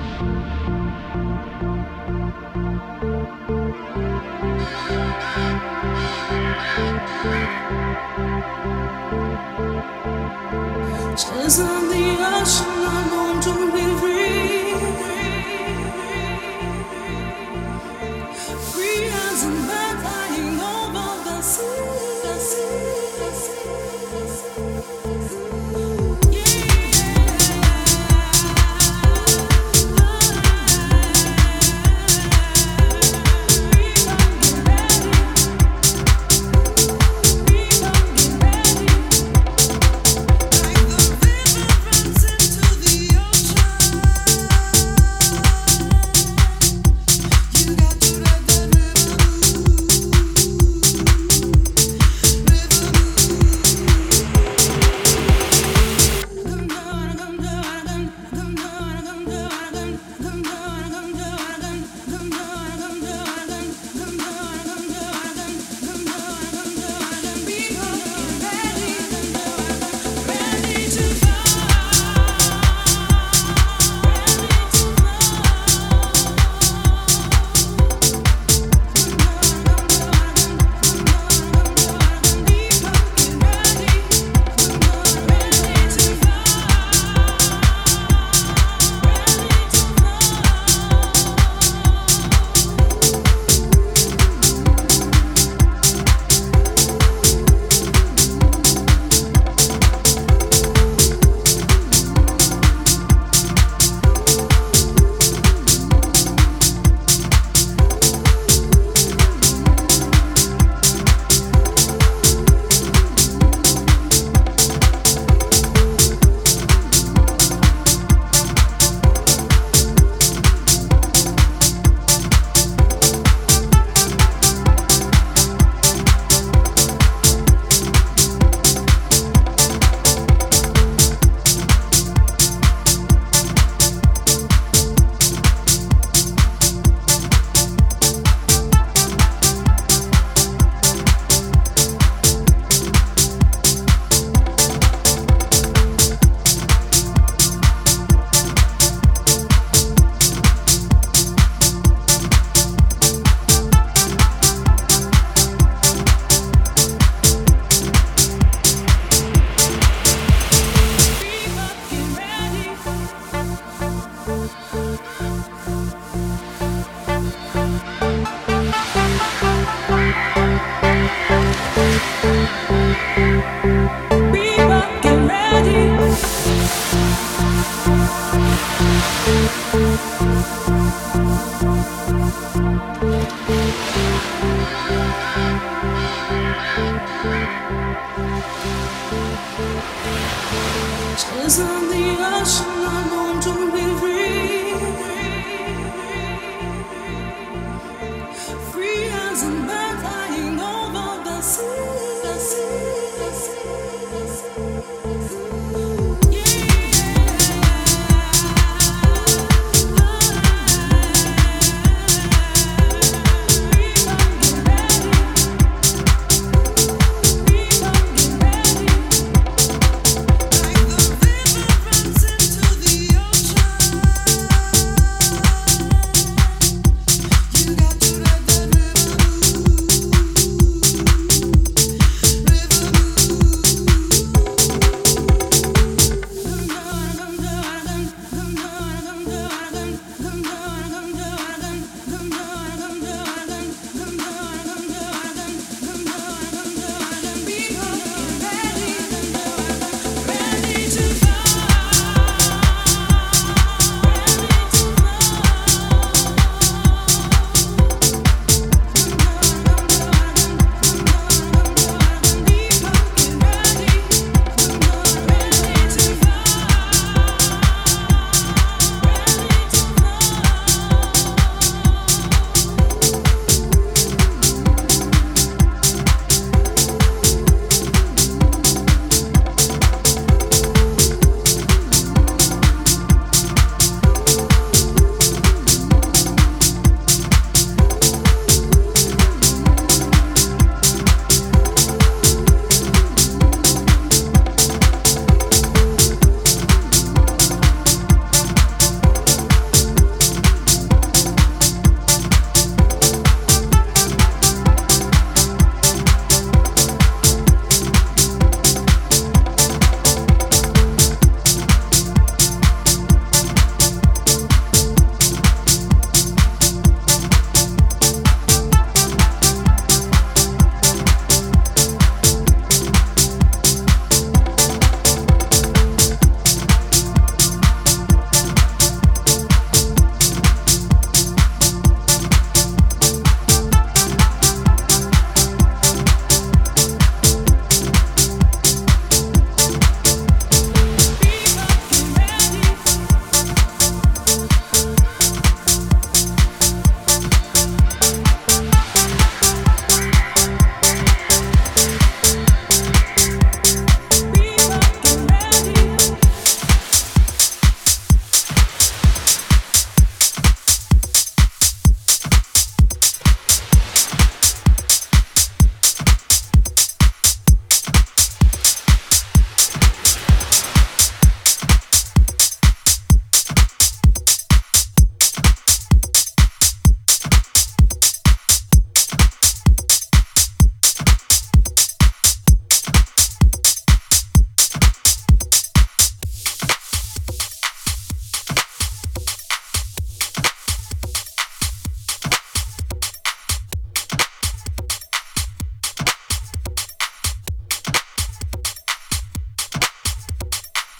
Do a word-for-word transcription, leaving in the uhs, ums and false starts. Just on the ocean, I want to be free, free as a bird flying over the sea, the sea, the sea, the sea, the sea. Just on the ocean, I want to be free.